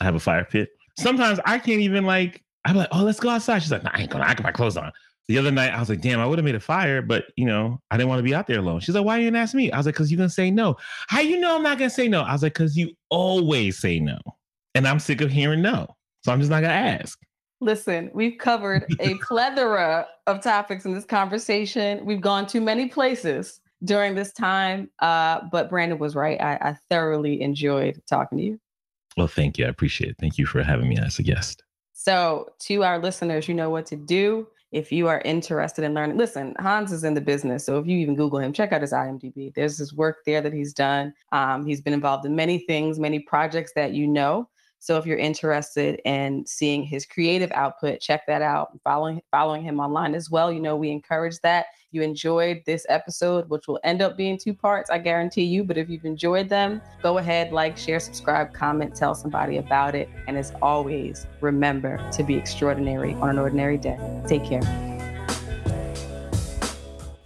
I have a fire pit. Sometimes I can't even like, I'm like, oh, let's go outside. She's like, no, I ain't gonna. I got my clothes on. The other night, I was like, damn, I would have made a fire, but you know, I didn't want to be out there alone. She's like, why you didn't ask me? I was like, because you're gonna say no. How you know I'm not gonna say no? I was like, because you always say no, and I'm sick of hearing no, so I'm just not gonna ask. Listen, we've covered a plethora of topics in this conversation. We've gone to many places during this time, but Brandon was right. I thoroughly enjoyed talking to you. Well, thank you. I appreciate it. Thank you for having me as a guest. So to our listeners, you know what to do if you are interested in learning. Listen, Hans is in the business. So if you even Google him, check out his IMDb. There's this work there that he's done. He's been involved in many things, many projects that you know. So if you're interested in seeing his creative output, check that out. Following him online as well. You know, we encourage that. You enjoyed this episode, which will end up being two parts, I guarantee you. But if you've enjoyed them, go ahead, like, share, subscribe, comment, tell somebody about it. And as always, remember to be extraordinary on an ordinary day. Take care.